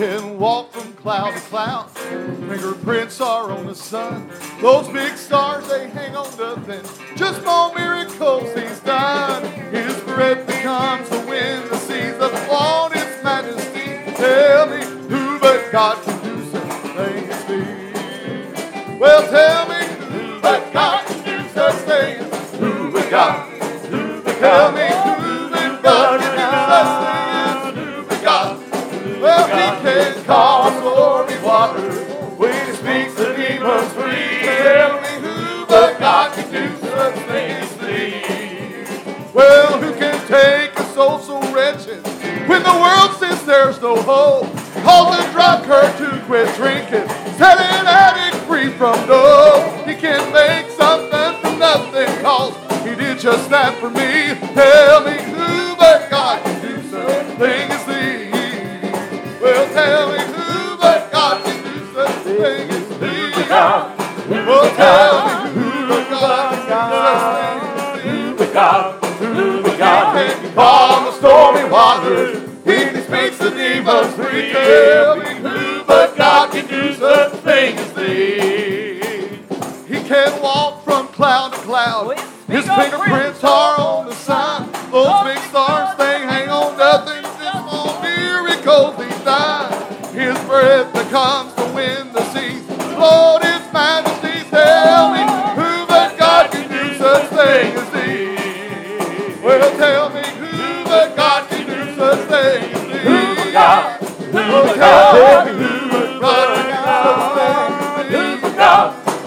can walk from cloud to cloud. Fingerprints are on the sun. Those big stars, they hang on nothing. Just more miracles he's done. His breath becomes the wind, the seas that fall in his majesty. Tell me who but God can do such things to me. Well, tell me who but God can do such things. Who but God? Who but God? Tell me. When the world says there's no hope, call the drug her to quit drinking, set an addict free from dope. He can make something from nothing, cause he did just that for me. Tell me who but God can do such things as these. Well, tell me who but God can do such things as these. Well, tell me who but God can do such things as these. Who but God, who but God can call the stormy waters. He speaks the demons free. Tell me who but God can do such things as these. He can walk from cloud to cloud. His fingerprints are on the sun. Those big stars, they hang on nothing. Them all miracles he's done. His breath becomes the wind, the seas. Lord, His majesty. Tell me who but God can do such things as these. Well, tell me who but God can do such things. God, who but God, who but God, who but God,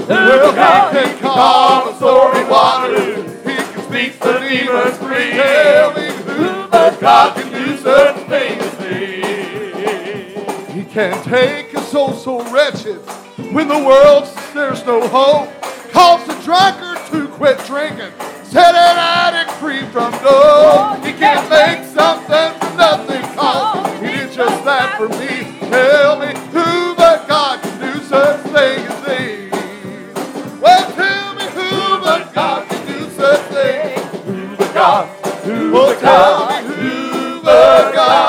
who but God can calm the stormy waters? He can speak the demons free. Tell me who but God can do such things as these. He can take a soul so wretched when the world says there's no hope. Calls the drunkard to quit drinking, set an addict free from dope. He can make something from nothing. Just that for me. Tell me who but God can do such things as these. Well, tell me who but God can do such things. Who but God? Who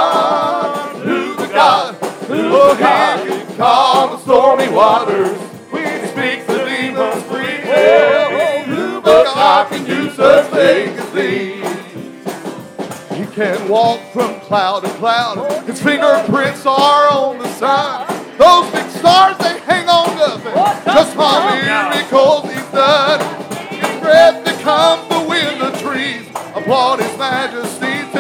but God? Who but God? Who but God? Who but God can calm the stormy waters? We speak the demons free. Tell me who but God can do such things as these. He can walk from cloud to cloud. His fingerprints are on the sun.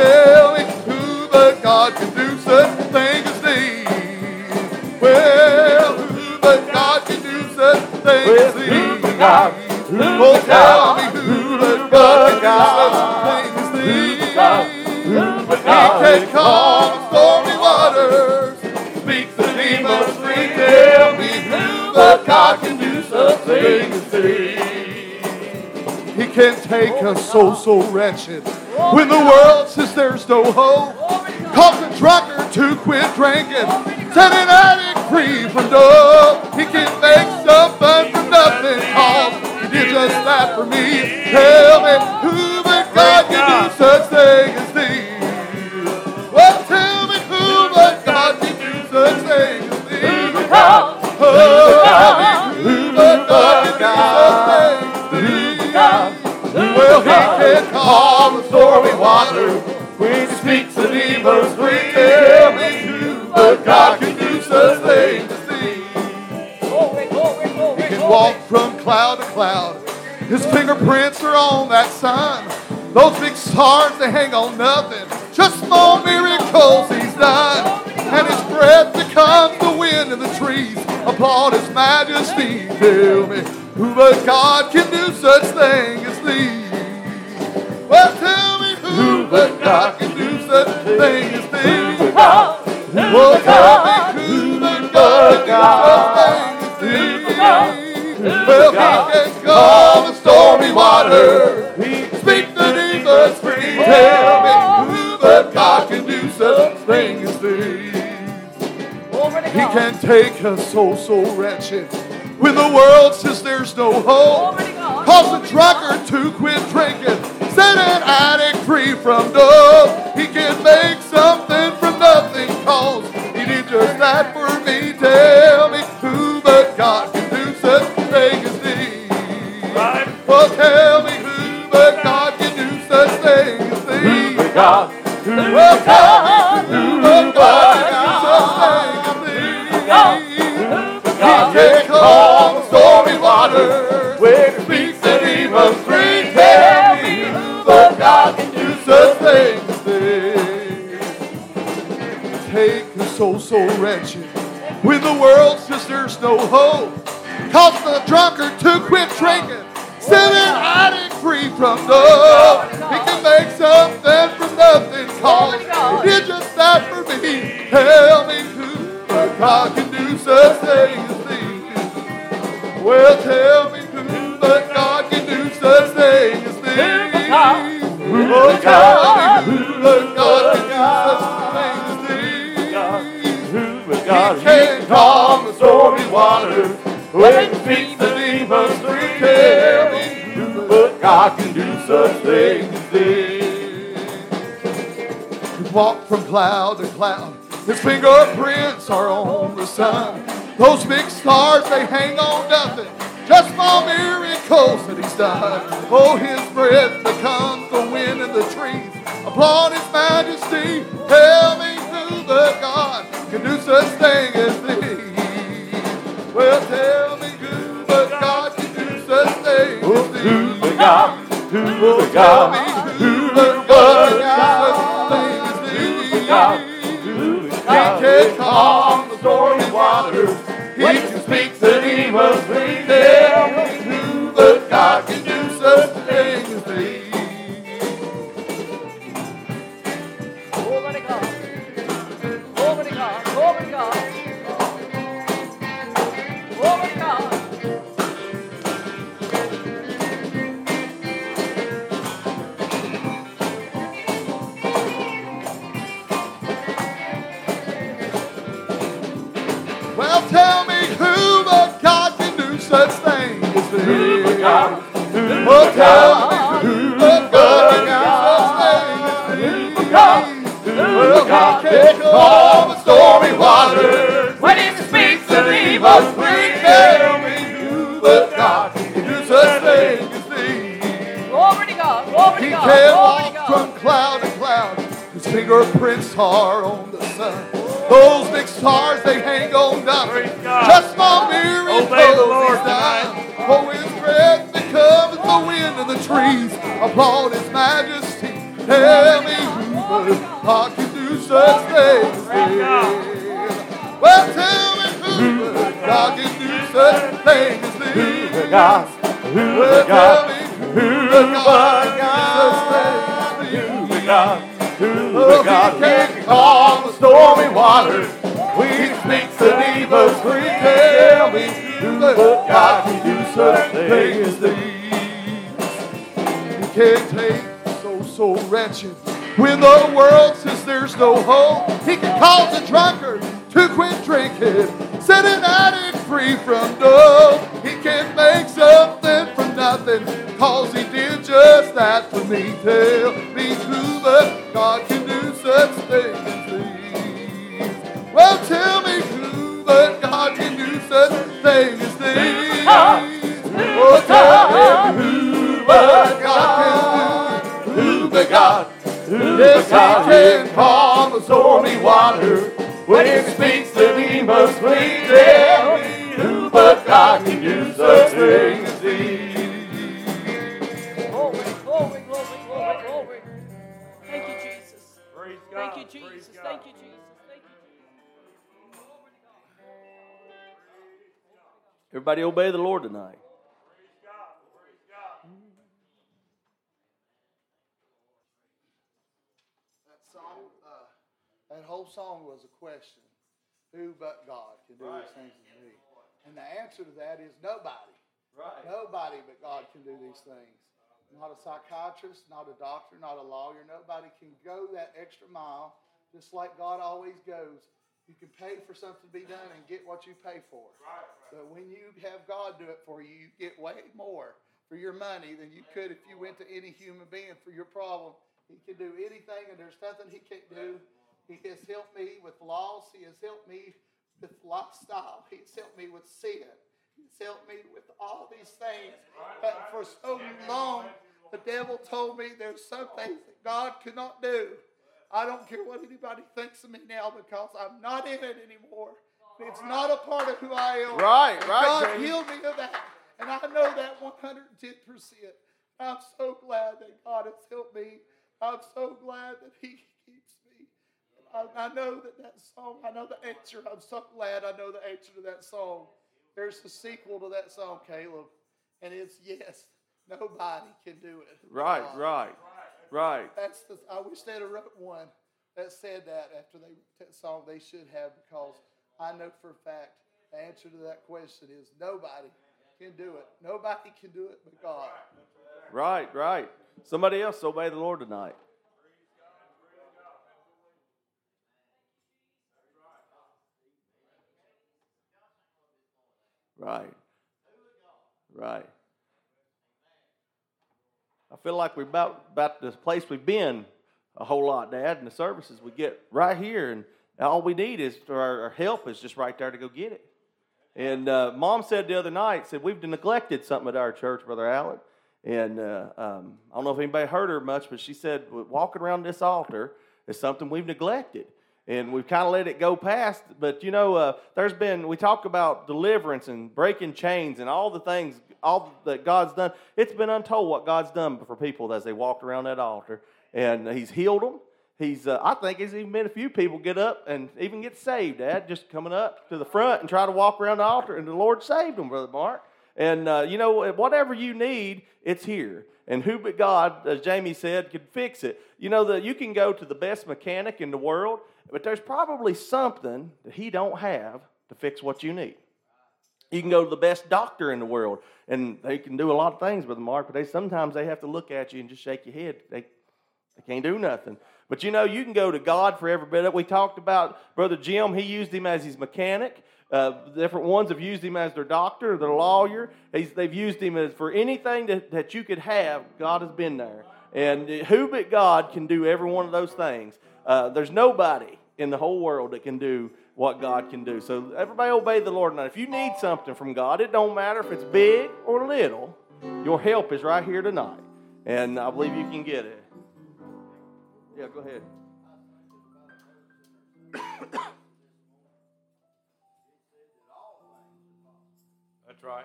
Those big stars, they hang on nothing. Just my miracles he's done. His breath becomes the wind, the trees applaud His majesty. Tell me who but God can do such things as these. Well, who but God can do such things as these. Oh, tell me who but God can do such things as these. Who but God can call? God can do such things as these. He can take a soul so wretched when the world says there's no hope. Cause a drunkard to quit drinking, set an addict free from dope. He can make something from nothing. Cause He did just that for me. Tell me who but God can do such things as these. Well, tell me who but God can do such things as these. Who but God? Well, He can calm the stormy waters. When He speaks, the demons flee. Tell me who but God can do such things as these. He can walk from cloud to cloud. His fingerprints are on that sun. Those big stars, they hang on nothing. Just small miracles He's done. And His breath becomes the wind in the trees. Applaud His majesty. Tell me who but God can do such things as these. Well, tell me who but God can do such things as these. Well, tell me who but God can do such things as these. Well, He can calm the stormy waters. He can speak the demons free. Tell me who but God can do such things as these. He can take a soul so wretched when the world says there's no hope. Cause a drunkard to quit drinking, set an addict free from dope. He can make something from nothing. Cause He did just that for me. Tell me who but God can do such a thing as thee. Right. Well, tell me who but God can do such a thing as thee. Who but God? Who well, but God? Who but God can do such a thing as thee? Who but God? He can calm the stormy waters when he speaks and he must free. Tell me who but God can do such things. Take the soul so wretched, with the world, sisters, no hope. Cause the drunkard to quit drinking, sinning, hiding, free from love. He can make something from nothing. Cause he did just that for me. Tell me who but God can do such things as these. Well, tell me who but God can do such things as these. Who but God? Who but God can do such things? He can calm the stormy waters when he speaks the demons free. Tell me who but God can do such things as these. He walked from cloud to cloud. His fingerprints are on the sun. Those big stars, they hang on nothing. Just small miracles that he's done. Oh, his breath becomes the wind and the trees. Applaud his majesty. Tell me who but God can do such thing as thee. Well, tell me who but God can do such thing as thee. Who but God? Who but God? Who but God can do such thing as thee? He can calm the stormy waters. He can speak the demons free. Tell me who but God can do such thing as thee. Fingerprints are on the sun. Those big stars, they hang on nothing. Just small miracles. Obey the Lord tonight. Oh, his breath becomes the wind and the trees. Applaud his majesty. Tell me who but can do such things. Well, tell me who but God can do such things as these. Who but God? Who but God? Who but God? Who but God? Who but God can calm the stormy waters? He speaks the demons free. Tell me who but God can do such things as these. He can take the soul so wretched when the world says there's no hope. He can cause a drunkard to quit drinking, set an addict free from dope. He can make something from nothing, cause he did just that for me. Tell me who but God can do such things as these. Well, tell me who but God can do such things as these. Oh, tell me who but God can do. Who but God? Yes, he can calm the stormy water. When he speaks the demons flee. Tell me who but God can do such things as these. Glory, glory, glory, glory, glory. Thank you, Jesus. Praise God. Thank you, Jesus. Thank you, Jesus. Thank you, Jesus. Everybody obey the Lord tonight. That whole song was a question. Who but God can do these things as me? And the answer to that is nobody. Right. Nobody but God can do these things. Not a psychiatrist, not a doctor, not a lawyer. Nobody can go that extra mile, just like God always goes. You can pay for something to be done and get what you pay for. Right. But when you have God do it for you, you get way more for your money than you could if you went to any human being for your problem. He can do anything, and there's nothing he can't do He has helped me with loss. He has helped me with lifestyle. He's helped me with sin. He's helped me with all these things. But for so long, the devil told me there's some things that God could not do. I don't care what anybody thinks of me now because I'm not in it anymore. It's not a part of who I am. Right, God healed me of that. And I know that 110%. I'm so glad that God has helped me. I'm so glad that He keeps me. I know that song, I know the answer. I'm so glad I know the answer to that song. There's the sequel to that song, Caleb. And it's, yes, nobody can do it. Right. I wish they'd have wrote one that said that after they wrote that song. They should have, because I know for a fact the answer to that question is nobody can do it. Nobody can do it but God. Right. Somebody else obey the Lord tonight. Right. I feel like we're about the place we've been a whole lot, Dad, and the services we get right here, and all we need is our help is just right there to go get it. And Mom said the other night, we've neglected something at our church, Brother Allen. And I don't know if anybody heard her much, but she said walking around this altar is something we've neglected. And we've kind of let it go past. But, you know, we talk about deliverance and breaking chains and all the things that God's done. It's been untold what God's done for people as they walked around that altar. And He's healed them. I think he's even made a few people get up and even get saved, Dad, just coming up to the front and try to walk around the altar, and the Lord saved them, Brother Mark. And, you know, whatever you need, it's here. And who but God, as Jamie said, can fix it. You know, you can go to the best mechanic in the world, but there's probably something that he don't have to fix what you need. You can go to the best doctor in the world, and they can do a lot of things, Brother Mark, but sometimes they have to look at you and just shake your head. They can't do nothing. But, you know, you can go to God for every bit. We talked about Brother Jim. He used him as his mechanic. Different ones have used him as their doctor, their lawyer. They've used him for anything that you could have. God has been there. And who but God can do every one of those things? There's nobody in the whole world that can do what God can do. So everybody obey the Lord tonight. If you need something from God, it don't matter if it's big or little. Your help is right here tonight. And I believe you can get it. Yeah, go ahead. That's right.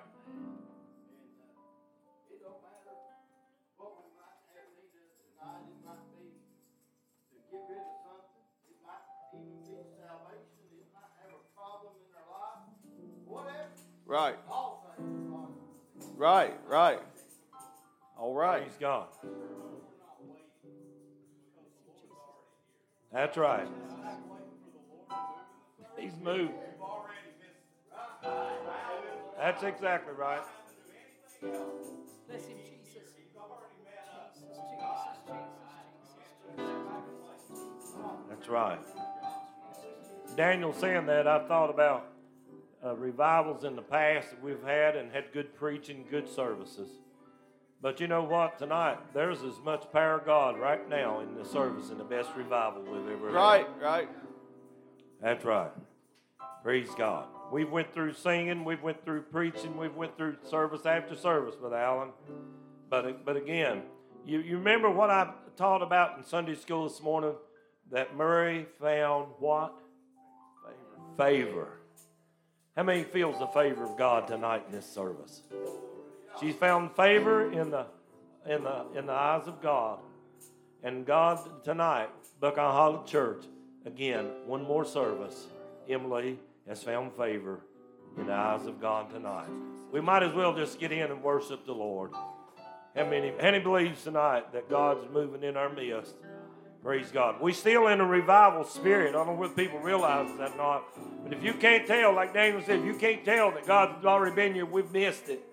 It don't matter what we might have needed tonight. It might be to get rid of something. It might even be salvation. It might have a problem in our life. Whatever. Right. All things are. Right. All right. Praise God. That's right. He's moved. That's exactly right. Bless him, Jesus. That's right. Daniel saying that, I thought about revivals in the past that we've had and had good preaching, good services. But you know what? Tonight, there's as much power of God right now in the service in the best revival we've ever had. Right. That's right. Praise God. We've went through singing. We've went through preaching. We've went through service after service with Alan. But again, you remember what I taught about in Sunday school this morning? That Murray found what? Favor. How many feels the favor of God tonight in this service? She's found favor in the eyes of God. And God tonight, Buckeye Hollow Church, again, one more service. Emily has found favor in the eyes of God tonight. We might as well just get in and worship the Lord. How many believes tonight that God's moving in our midst? Praise God. We're still in a revival spirit. I don't know whether people realize that or not. But if you can't tell, like Daniel said, if you can't tell that God's already been here, we've missed it.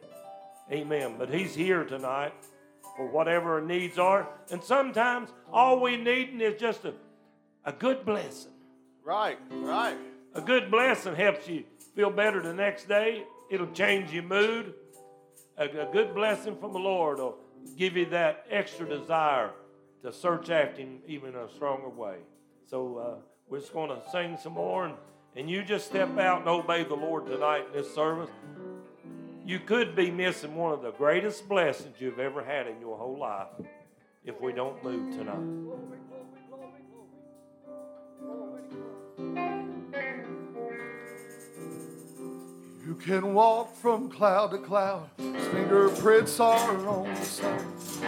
Amen. But he's here tonight for whatever our needs are. And sometimes all we need is just a good blessing. Right. A good blessing helps you feel better the next day. It'll change your mood. A good blessing from the Lord will give you that extra desire to search after him even in a stronger way. So We're just going to sing some more, and you just step out and obey the Lord tonight in this service. You could be missing one of the greatest blessings you've ever had in your whole life if we don't move tonight. You can walk from cloud to cloud. His fingerprints are on the sun.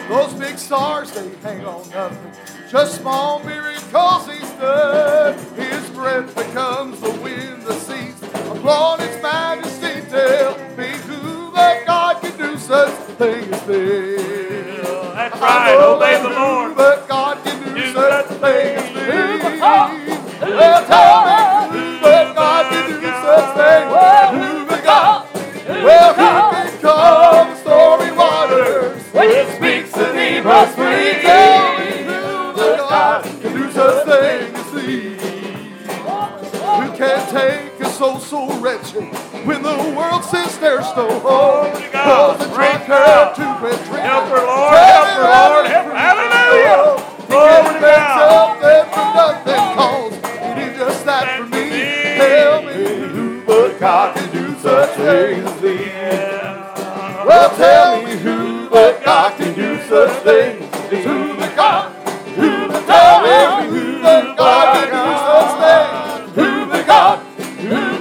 Those big stars, they hang on nothing. Just small miracles he's done. His breath becomes the wind, the seas. Applaud his majesty. Tell me who but God can do such things as this. That's right. Obey the Lord. Who but God can do such things as this. Well, tell me who but God can do such things as this. Well, he can calm the stormy waters. When he speaks and he must breathe. Tell me who but God can do such things as these. Who can take a soul so wretched when the world says there's no hope? Cause the drunkard to retreat. Help her, Lord. Hallelujah. Glory to God. He can take something from nothing. Cause he did just that for me. Tell me who but God can do such things as these. Yeah. Well, tell me who but God can do such things as these. Who but God can do such things.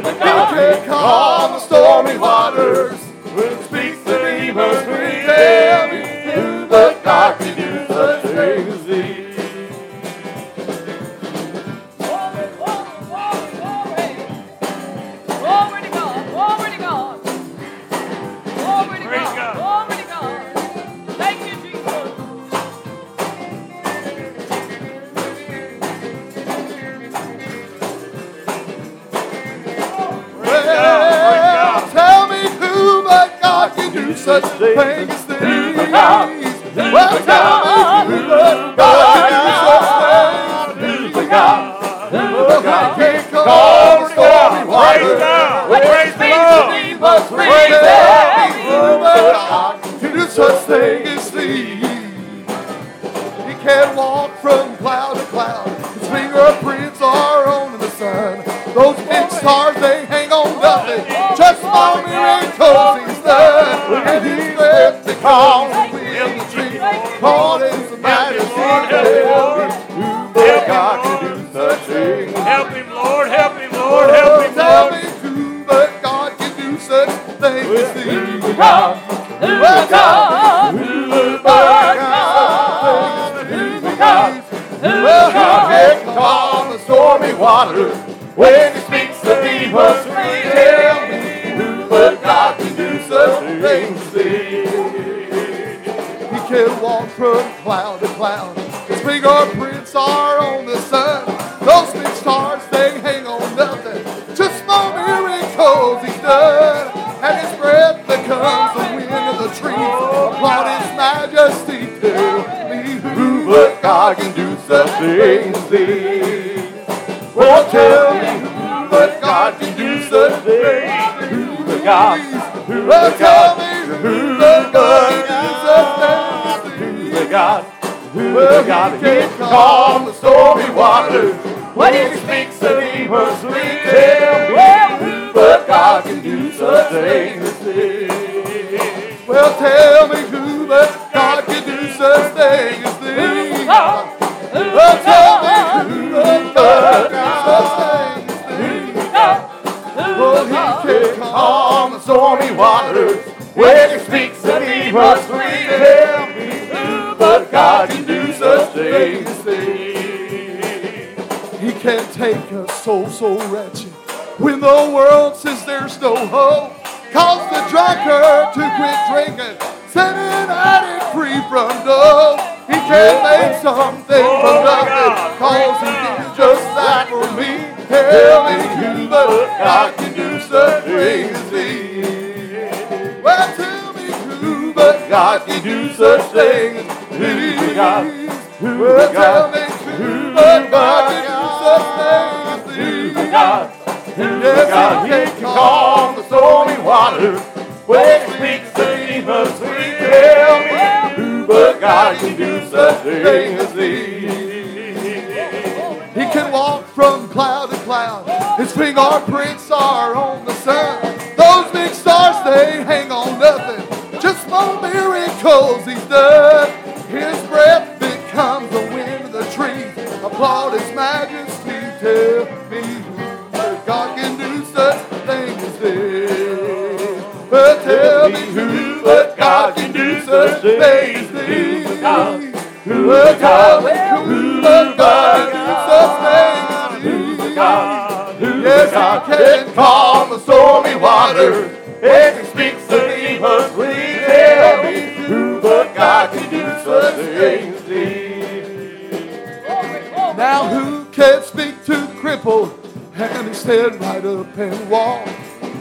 He can calm the stormy waters. When speaks the demons, tell me who but God can do such things as these. Such things as these. Well, tell me who but God can do such things. Who but God can't call the stormy waters. Praise the Lord. Tell me who but God can do such things as these. He can walk from cloud to cloud. His fingerprints are on the sun. Those big stars, they hang on nothing. Just small miracles he's done. And he left the calm within the tree. Called his majesty. Who but God can do such things? Help him, Lord. Tell me who but God can do such things as these. Who but God. Well, he can calm the stormy waters. When he speaks the demons, tell me who but God can do such things as these. He can walk from cloud to cloud. His fingerprints are on the sun. Those big stars, they hang on nothing. Just small miracles he's done. And his breath becomes the wind of the trees. Applaud his majesty. Tell me who but God can do such things as these. Well, tell me who but God can do such things. Who but God can calm the stormy waters. When he speaks the demons, tell me who but God can do such things. Well, tell me who but God can do such things as these. Well, tell me who but God can do on the stormy waters. When he speaks and he must lead him. But God can do such things as these. He can take a soul so wretched when the world says there's no hope. Cause the drunkard to quit drinking, setting at it free from dope. He can make something from nothing. Cause he did just that for me. Tell me who but God can do such things as these. Well, tell me who but God can do such things as these. Well, tell me who but God can do such things as these. Yes, he can calm the stormy waters. When he speaks the demons, tell me who but God can do such things as these. He can walk from cloud. It's bring our great star on the sun. Those big stars, they hang on nothing. Just more miracles he's done. His breath becomes the wind of the trees. Applaud his majesty, tell me who God can do such a thing as this. But tell me who but God can do such a thing as this. Who but God, who but God can do such things? Yes, He can calm the stormy waters. As He speaks to me, must we tell me who but God can do such things? Now who can speak to the cripple and he stand right up and walk?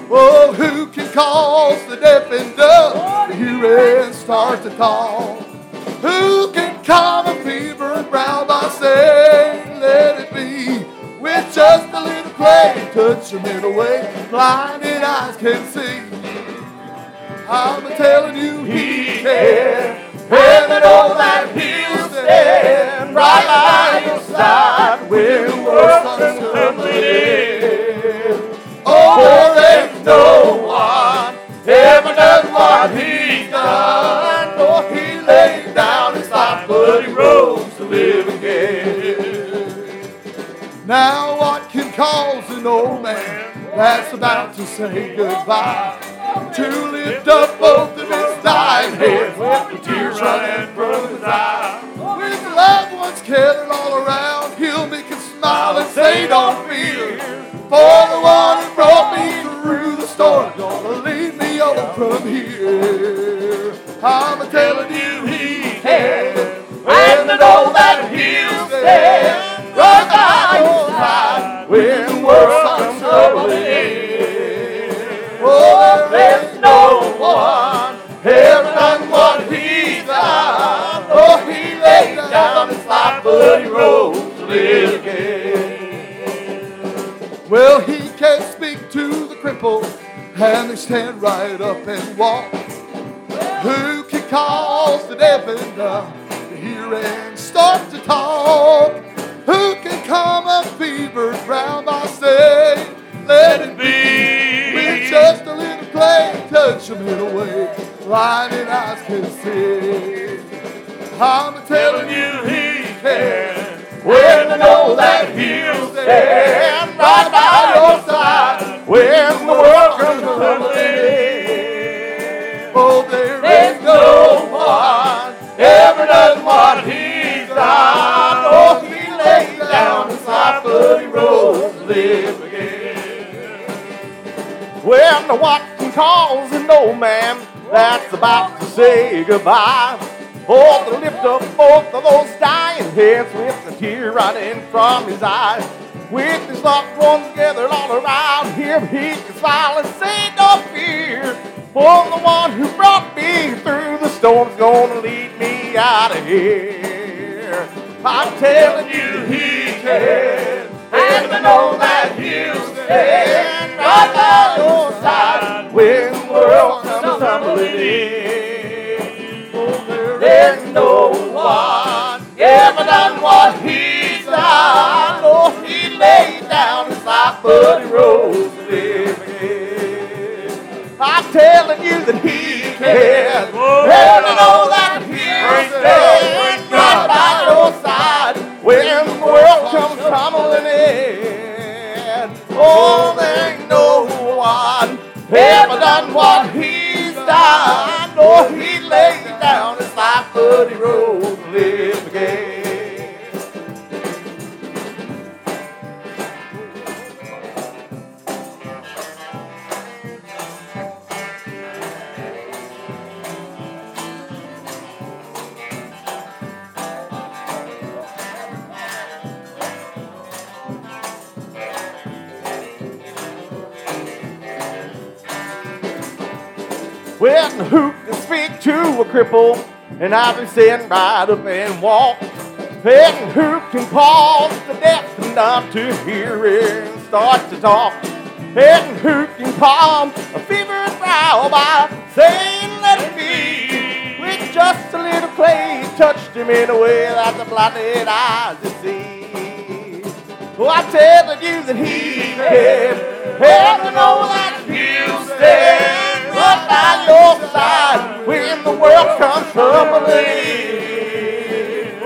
Oh, who can cause the deaf and dumb to hear and start to talk? Who can calm a fever and round by saying, let it be, with just a little play, touch them in a way, blinded eyes can see. I'm telling you, He can. Heaven on that hill stand, right by your side, where the world's uncertainty. Oh, there is no one, ever done what He's done, nor He laid down his life, but he rose to live again. Now what can cause an old man that's about to say goodbye to lift up both of his dying heads with the tears running from his eyes? With the loved ones gathered all around, he'll make him smile and say, don't fear, for the one who brought me through the storm, gonna lead me on from here. I'm telling you, He can. And I know that He'll stand right by your side when the world's in trouble is. Oh, there's no one ever done what He's done. Oh, He laid down His life, but He rose to live again. Well, He can speak to the cripple, and they stand right up and walk. Who can cause the deaf and dumb to hear and start to talk? Who can calm a fevered ground by saying, let it be, with just a little play, touch them in a way blinded eyes can see. I'm telling you, He can. When I know that He'll stand right by your side, when the world comes tumbling. Oh, there is no one ever done what He's done. Oh, He laid down His life, but He rose to live again. Well, what can cause an old man that's about to say goodbye? Oh, to lift up both of those dying heads with a tear running from his eyes. With his loved ones gathered all around him, he can smile and say, no fear. For the one who brought me through the storm's gonna lead me out of here. I'm telling you, He can. And I know that He'll stand right by your side when the world comes tumbling in. Oh, there's no one ever done what He's done. Oh, He laid down His life, but He rose to live again. I'm telling you that He can. And I know that He'll stand right by your side when the world comes tumbling in. Oh, there ain't no one ever done what He's done. Oh, He laid down His life, but He rose to live again. Well, who can speak to a cripple and I've been sitting right up and walk? And who can cause the deaf and dumb to hear and start to talk? And who can calm a fevered brow by saying, let it be, with just a little play, touched him in a way that the blinded eyes can see? Oh, I tell the news that He can. Heaven knows that He'll stand right by your side when the world comes tumbling.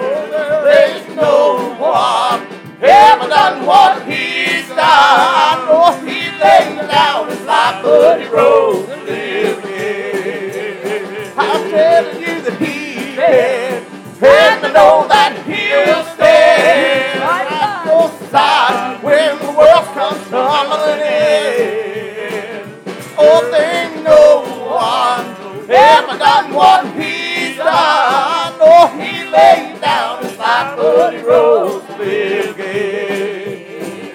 Oh, there's no one ever done what He's done. Oh, He laid down His life, but He rose and lived again. I'm telling you that He can. Heaven knows that He'll stand right by your side when the world comes tumbling in. Oh, there's no one ever done what He's done. Oh, He laid down His life, but He rose to live again.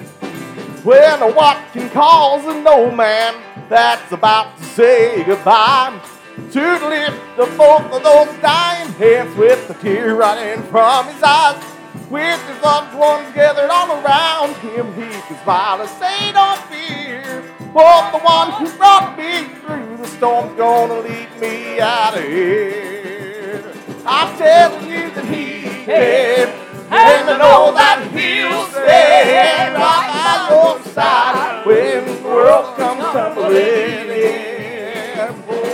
When a what can cause an old man that's about to say goodbye, to lift the both of those dying heads with a tear running from his eyes, with his loved ones gathered all around him, he can smile and say, "Don't fear, for the one who brought me through the storm's gonna lead me out of here." I'm telling you that He can, and I know that He'll stand right by your side when the world comes tumbling in.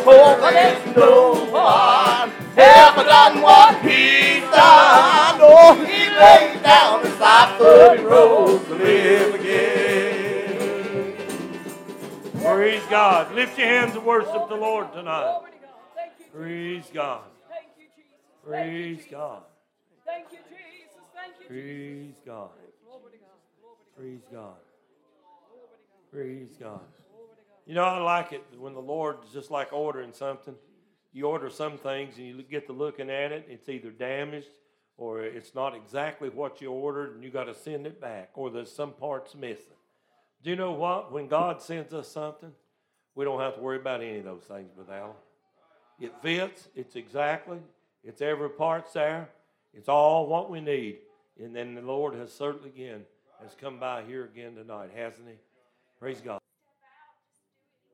Oh, there's no one ever done what He's done. Oh, He laid down His life, but He rose to live again. Praise God. Lift your hands and worship the Lord tonight. Praise God. Thank you, Jesus. Praise God. Thank you, Jesus. Thank you, Jesus. Praise God. Praise God. Praise God. You know, I like it when the Lord is just like ordering something. You order some things and you get to looking at it. It's either damaged or it's not exactly what you ordered and you got to send it back, or there's some parts missing. Do you know what? When God sends us something, we don't have to worry about any of those things, Brother Allen. It fits. It's exactly. It's every part's there. It's all what we need. And then the Lord has certainly again has come by here again tonight, hasn't He? Praise God.